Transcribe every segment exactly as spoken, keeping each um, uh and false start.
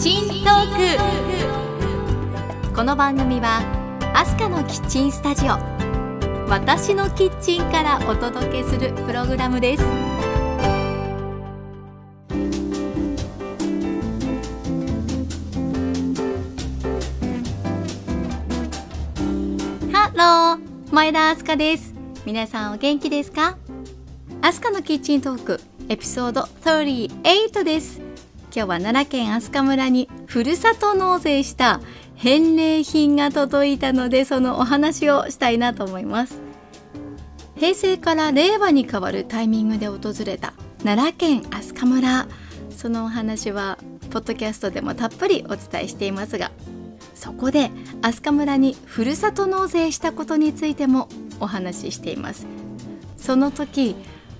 チントーク。この番組はアスカのキッチンスタジオ、私のキッチンからお届けするプログラムです。ハロー、前田アスカです。皆さんお元気ですか？アスカのキッチントークエピソードさんじゅうはちです。今日は奈良県飛鳥村にふるさと納税した返礼品が届いたので、そのお話をしたいなと思います。平成から令和に変わるタイミングで訪れた奈良県飛鳥村、そのお話はポッドキャストでもたっぷりお伝えしていますが、そこで飛鳥村にふるさと納税したことについてもお話ししています。その時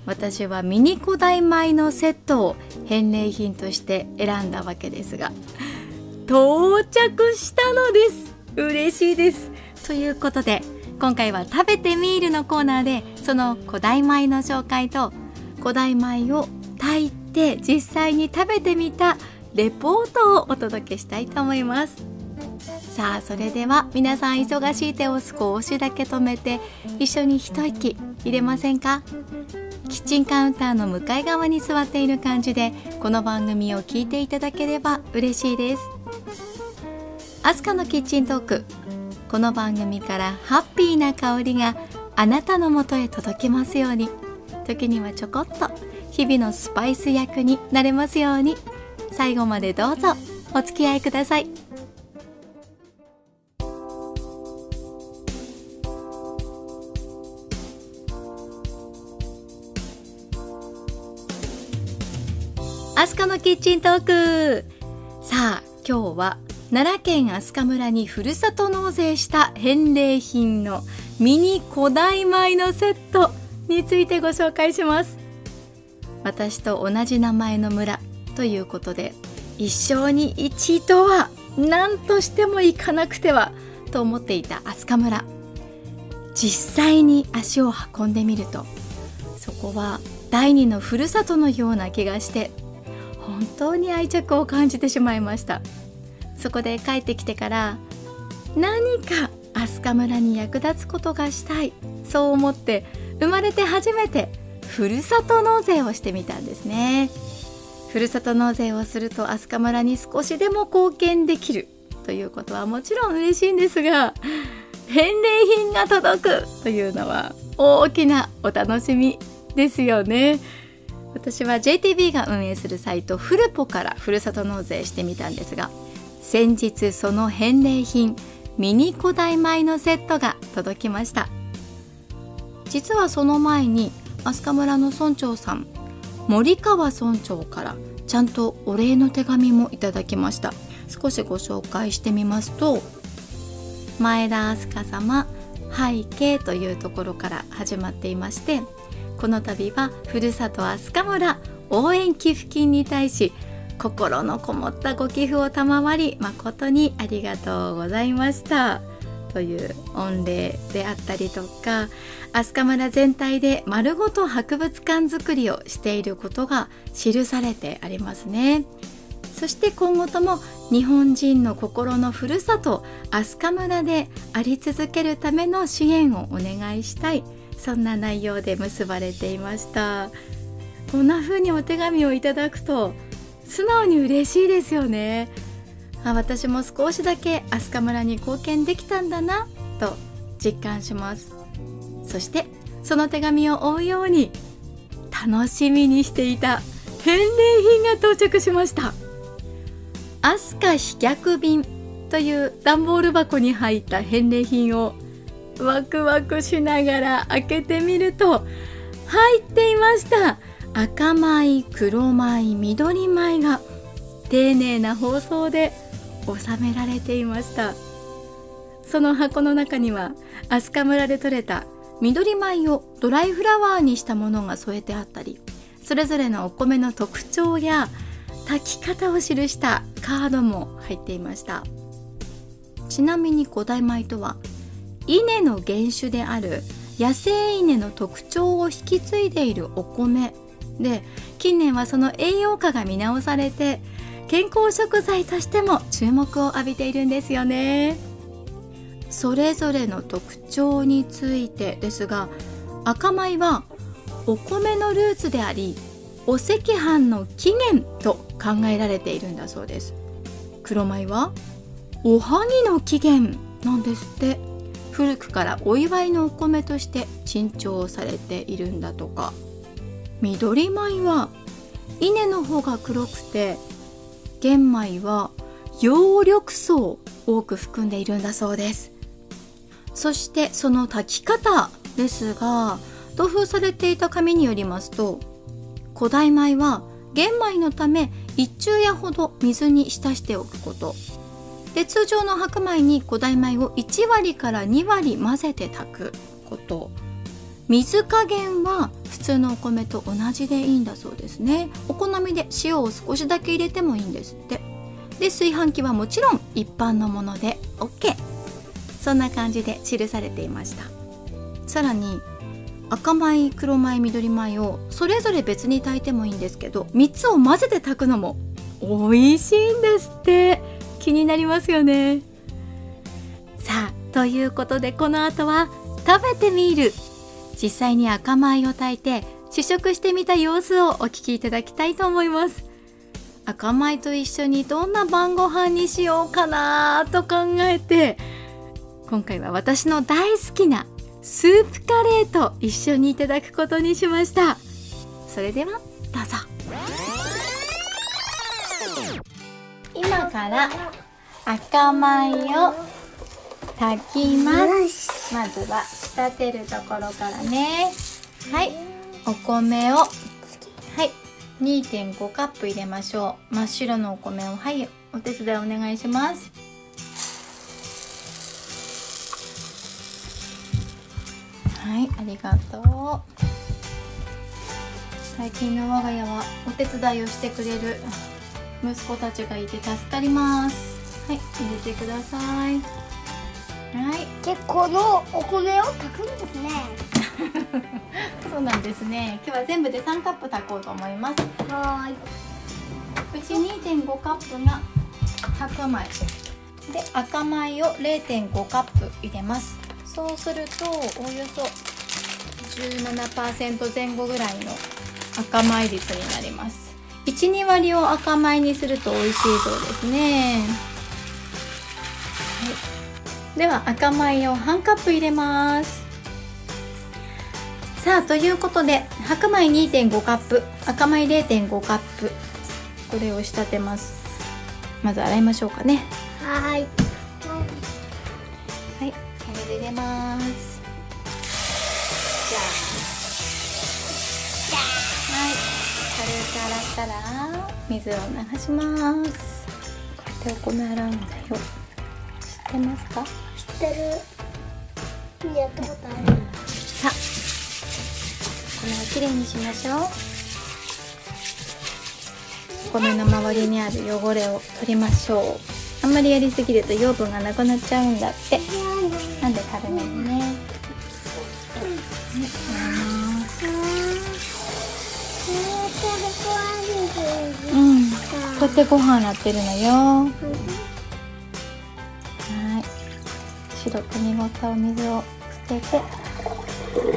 私はミニ古代米のセットを返礼品として選んだわけですが、到着したのです。嬉しいです。ということで今回は食べてみるのコーナーで、その古代米の紹介と古代米を炊いて実際に食べてみたレポートをお届けしたいと思います。さあ、それでは皆さん忙しい手を少しだけ止めて一緒に一息入れませんか？キッチンカウンターの向かい側に座っている感じで、この番組を聞いていただければ嬉しいです。アスカのキッチントーク、この番組からハッピーな香りがあなたの元へ届きますように、時にはちょこっと日々のスパイス役になれますように、最後までどうぞお付き合いください。アスカのキッチントーク。さあ、今日は奈良県飛鳥村にふるさと納税した返礼品のミニ古代米のセットについてご紹介します。私と同じ名前の村ということで、一生に一度は何としても行かなくてはと思っていた飛鳥村、実際に足を運んでみると、そこは第二のふるさとのような気がして、本当に愛着を感じてしまいました。そこで帰ってきてから、何か飛鳥村に役立つことがしたい、そう思って生まれて初めてふるさと納税をしてみたんですね。ふるさと納税をすると飛鳥村に少しでも貢献できるということはもちろん嬉しいんですが、返礼品が届くというのは大きなお楽しみですよね。私は ジェイティービー が運営するサイトフルポからふるさと納税してみたんですが、先日その返礼品ミニ古代米のセットが届きました。実はその前に飛鳥村の村長さん、森川村長からちゃんとお礼の手紙もいただきました。少しご紹介してみますと、前田飛鳥様拝啓というところから始まっていまして、この度はふるさと飛鳥村応援寄付金に対し心のこもったご寄付を賜り誠にありがとうございましたという御礼であったりとか、飛鳥村全体で丸ごと博物館づくりをしていることが記されてありますね。そして今後とも日本人の心のふるさと飛鳥村であり続けるための支援をお願いしたい、そんな内容で結ばれていました。こんな風にお手紙をいただくと素直に嬉しいですよね。あ、私も少しだけ飛鳥村に貢献できたんだなと実感します。そしてその手紙を追うように楽しみにしていた返礼品が到着しました。飛鳥飛脚便という段ボール箱に入った返礼品をワクワクしながら開けてみると、入っていました赤米、黒米、緑米が丁寧な包装で収められていました。その箱の中には飛鳥村で採れた緑米をドライフラワーにしたものが添えてあったり、それぞれのお米の特徴や炊き方を記したカードも入っていました。ちなみに古代米とは稲の原種である野生稲の特徴を引き継いでいるお米で、近年はその栄養価が見直されて健康食材としても注目を浴びているんですよね。それぞれの特徴についてですが、赤米はお米のルーツであり、お赤飯の起源と考えられているんだそうです。黒米はおはぎの起源なんですって。古くからお祝いのお米として珍重されているんだとか。緑米は稲の方が黒くて、玄米は葉緑素を多く含んでいるんだそうです。そしてその炊き方ですが、同封されていた紙によりますと、古代米は玄米のため一昼夜ほど水に浸しておくことで、通常の白米に古代米をいちわりからにわり混ぜて炊くこと。水加減は普通のお米と同じでいいんだそうですね。お好みで塩を少しだけ入れてもいいんですって。で、炊飯器はもちろん一般のもので オーケー。 そんな感じで記されていました。さらに赤米、黒米、緑米をそれぞれ別に炊いてもいいんですけど、みっつを混ぜて炊くのも美味しいんですって。気になりますよね。さあ、ということでこの後は食べてみる、実際に赤米を炊いて試食してみた様子をお聞きいただきたいと思います。赤米と一緒にどんな晩ご飯にしようかなと考えて、今回は私の大好きなスープカレーと一緒にいただくことにしました。それではどうぞ。今から赤米を炊きます。まずは仕立てるところからね。はい、お米を、はい、 にてんごカップ入れましょう。真っ白のお米を、はい、お手伝いお願いします。はい、ありがとう。最近の我が家はお手伝いをしてくれる息子たちがいて助かります。はい、入れてください。はい、結構のお米を炊くんですね。そうなんですね。今日は全部でさんカップ炊こうと思います。はーい。うち にてんごカップが白米で、赤米を れいてんごカップ入れます。そうするとおよそ じゅうななパーセント 前後ぐらいの赤米率になります。 いち、にわりを赤米にすると美味しいそうですね、はい、では赤米を半カップ入れます。さあ、ということで白米 にてんごカップ、赤米 れいてんごカップ、これを仕立てます。まず洗いましょうかね。はーい、入れます。じゃあ、はい、軽く洗ったら水を流します。こうやってお米洗うんだよ。知ってますか？知ってる。やったことある。さあ、これをきれいにしましょう。お米の周りにある汚れを取りましょう。あんまりやりすぎると養分がなくなっちゃうんだって。なんで軽めにね、はい、うん、こうやってご飯洗ってるのよ。はい、白く濁ったお水を捨てて、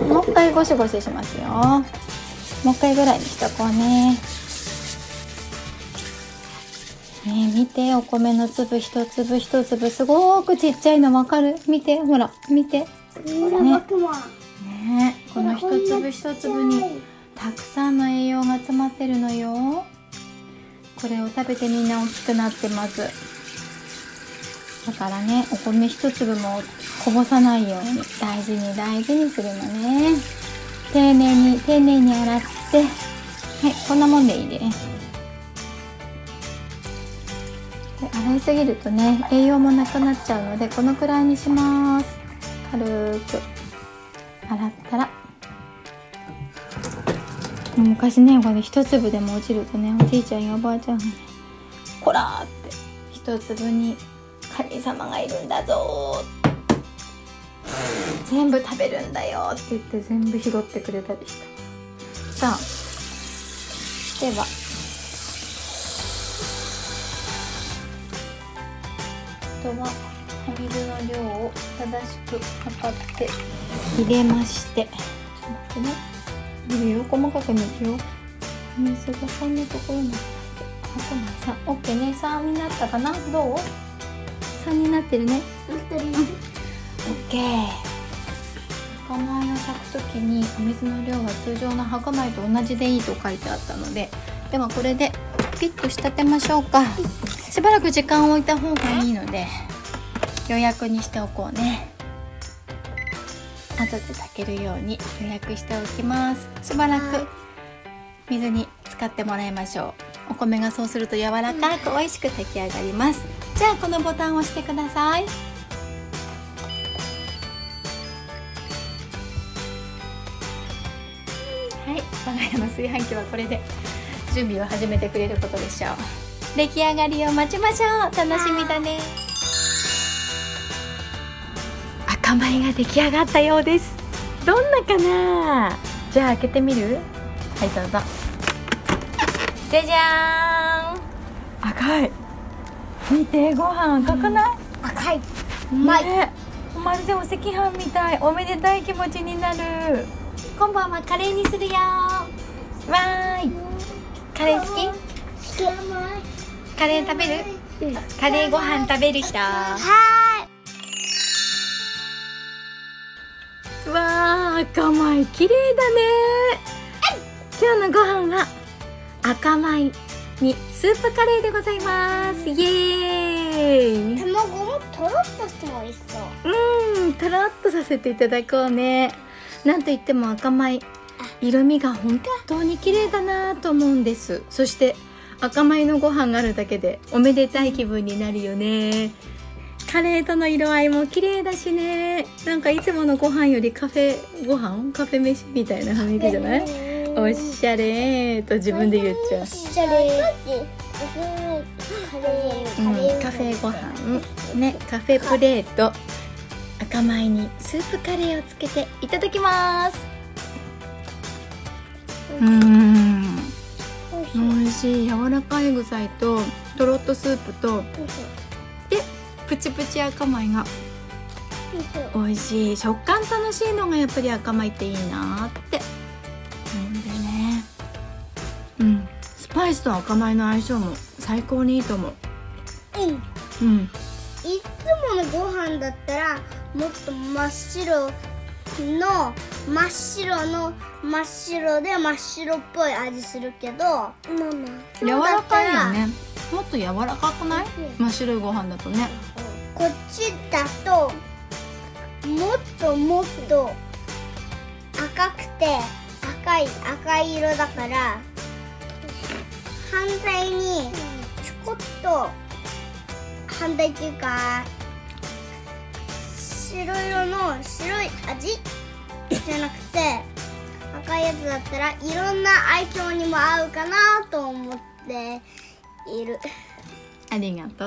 もう一回ゴシゴシしますよ。もう一回ぐらいにしとこうね。ね、見て、お米の粒一粒一粒すごーくちっちゃいのわかる？見て、ほら、見て。ね、ね、この一粒一粒にたくさんの栄養が詰まってるのよ。これを食べてみんな大きくなってます。だからね、お米一粒もこぼさないように大事に大事にするのね。丁寧に丁寧に洗って、はい、こんなもんでいいです。洗いすぎるとね、栄養もなくなっちゃうので、このくらいにします。軽く洗ったら、昔ね、これ一粒でも落ちるとね、おじいちゃんやおばあちゃんがね、こらーって、一粒に神様がいるんだぞー、全部食べるんだよーって言って全部拾ってくれたりした。さあ、ではトはお水の量を正しく測って入れまして、ちょっと待ってね、指を細かく抜くよ。お水がこんなところになって はち、さん、OK ね。さんになったかな。どう？さんになってるね。なってる。OK。白米を炊くときにお水の量は通常の白米と同じでいいと書いてあったので、ではこれでピッと仕立てましょうか。しばらく時間を置いた方がいいので予約にしておこうね。後で炊けるように予約しておきます。しばらく水に浸かってもらいましょう。お米がそうすると柔らかく美味しく炊き上がります。じゃあこのボタンを押してください。はい、我が家の炊飯器はこれで準備を始めてくれることでしょう。出来上がりを待ちましょう。楽しみだね。赤米が出来上がったようです。どんなかな。じゃあ開けてみる。はい、どうぞ。じゃじゃーん。赤い。見て、ご飯赤くない、うん、赤い。うまい、ね、まるでお赤飯みたい。おめでたい気持ちになる。今晩はカレーにするよー。わーい。カレー好き？好き。カレー食べる？カレーご飯食べる人？はーい。わー、赤米綺麗だねー。今日のご飯は赤米にスープカレーでございます。イエーイ。卵もとろっとして美味しそう。うん、とろっとさせていただこうね。なんといっても赤米、色味が本当に綺麗だなと思うんです。そして赤米のご飯があるだけでおめでたい気分になるよね。カレーとの色合いも綺麗だしね。なんかいつものご飯よりカフェご飯、カフェ飯みたいな雰囲気じゃない？おしゃれーと自分で言っちゃう。おしゃれー、うん、カフェご飯ね、カフェプレート。赤米にスープカレーをつけていただきます。うーん、美味しい。柔らかい具材ととろっとスープとでプチプチ赤米が美味しい。食感楽しいのがやっぱり赤米っていいなーって思うんでね。うん、スパイスと赤米の相性も最高にいいと思う。うん。うん。いつものご飯だったら。もっと真っ白の真っ白の真っ白で真っ白っぽい味するけど、ママ柔らかいよね。もっと柔らかくない？真っ白いご飯だとね。こっちだともっともっと赤くて赤い赤い色だから、反対にちょこっと、反対っていうか白色の白い味じゃなくて赤いやつだったらいろんな相性にも合うかなと思っている。ありがと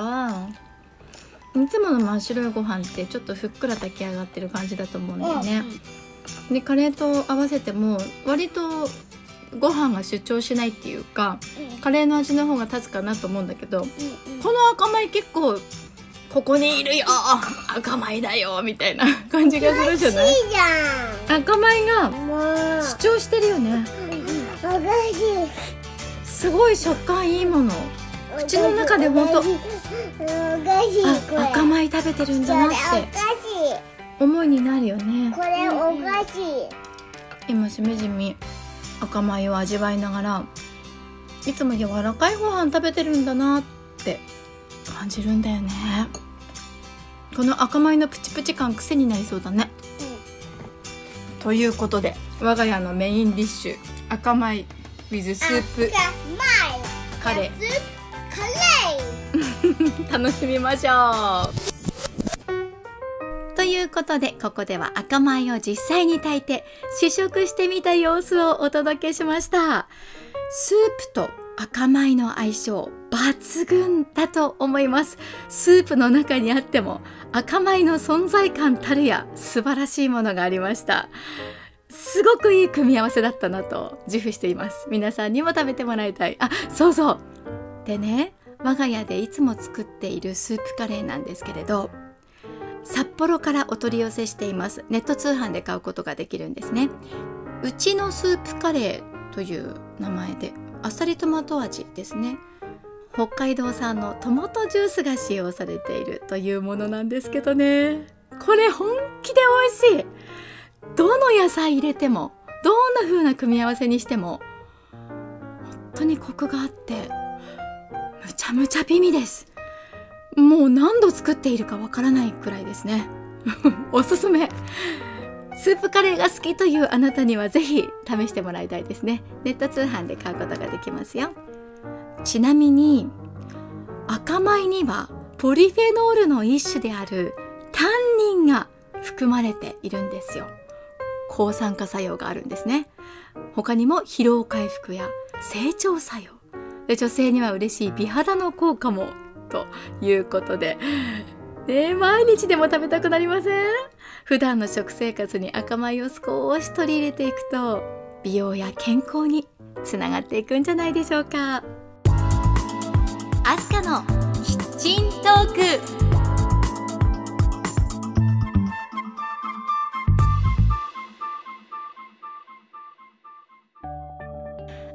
う。いつもの真っ白いご飯ってちょっとふっくら炊き上がってる感じだと思うんだよね、うん、でカレーと合わせても割とご飯が主張しないっていうか、うん、カレーの味の方が立つかなと思うんだけど、うんうん、この赤米結構ここにいるよ、赤米だよみたいな感じがするじゃない？赤米が主張してるよね。すごい食感いいもの。口の中で本当赤米食べてるんだなって思いになるよね。これおかしい。今しみじみ赤米を味わいながら、いつも柔らかいご飯食べてるんだなって感じるんだよね。この赤米のプチプチ感癖になりそうだね、うん、ということで我が家のメインディッシュ赤米 with スープカレー楽しみましょう。ということでここでは赤米を実際に炊いて試食してみた様子をお届けしました。スープと赤米の相性抜群だと思います。スープの中にあっても赤米の存在感たるや素晴らしいものがありました。すごくいい組み合わせだったなと自負しています。皆さんにも食べてもらいたい。あ、そうそうでね、我が家でいつも作っているスープカレーなんですけれど、札幌からお取り寄せしています。ネット通販で買うことができるんですね。うちのスープカレーという名前で、あっさりトマト味ですね。北海道産のトマトジュースが使用されているというものなんですけどね、これ本気で美味しい。どの野菜入れても、どんな風な組み合わせにしても本当にコクがあって、むちゃむちゃ美味です。もう何度作っているかわからないくらいですねおすすめ。スープカレーが好きというあなたにはぜひ試してもらいたいですね。ネット通販で買うことができますよ。ちなみに赤米にはポリフェノールの一種であるタンニンが含まれているんですよ。抗酸化作用があるんですね。他にも疲労回復や成長作用で、女性には嬉しい美肌の効果もということで、ね、毎日でも食べたくなりません？普段の食生活に赤米を少し取り入れていくと、美容や健康につながっていくんじゃないでしょうか。アスカのキッチントーク。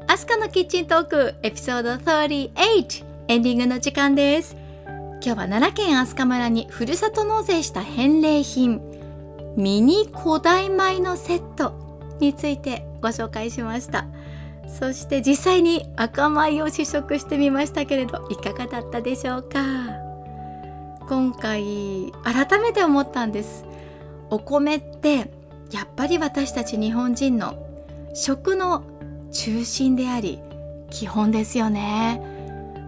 アスカのキッチントークエピソードさんじゅうはち、エンディングの時間です。今日は奈良県アスカ村にふるさと納税した返礼品、ミニ古代米のセットについてご紹介しました。そして実際に赤米を試食してみましたけれど、いかがだったでしょうか。今回改めて思ったんです。お米ってやっぱり私たち日本人の食の中心であり基本ですよね。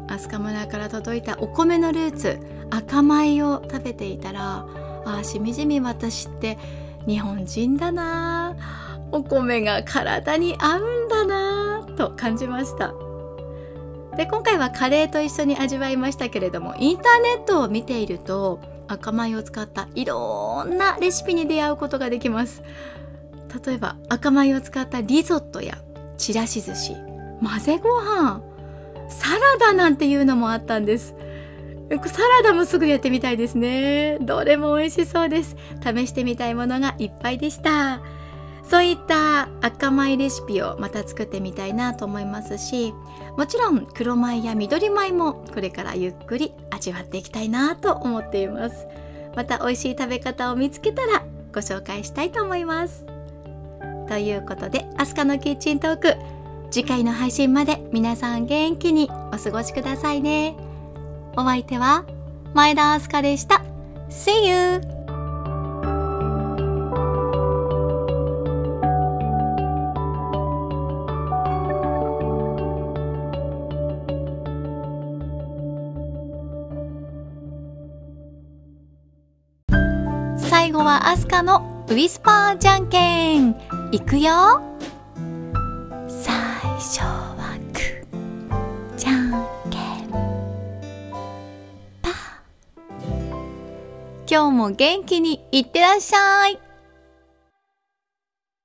飛鳥村から届いたお米のルーツ、赤米を食べていたら、ああしみじみ私って日本人だな、お米が体に合うんだなと感じました。で、今回はカレーと一緒に味わいましたけれども、インターネットを見ていると赤米を使ったいろんなレシピに出会うことができます。例えば赤米を使ったリゾットやちらし寿司、混ぜご飯、サラダなんていうのもあったんです。サラダもすぐやってみたいですね。どれも美味しそうです。試してみたいものがいっぱいでした。そういった赤米レシピをまた作ってみたいなと思いますし、もちろん黒米や緑米もこれからゆっくり味わっていきたいなと思っています。また美味しい食べ方を見つけたらご紹介したいと思います。ということで、アスカのキッチントーク、次回の配信まで皆さん元気にお過ごしくださいね。お相手は前田アスカでした。 See you!最後はアスカのウィスパーじゃんけんいくよ。最初はグー、じゃんけんパー。今日も元気にいってらっしゃい。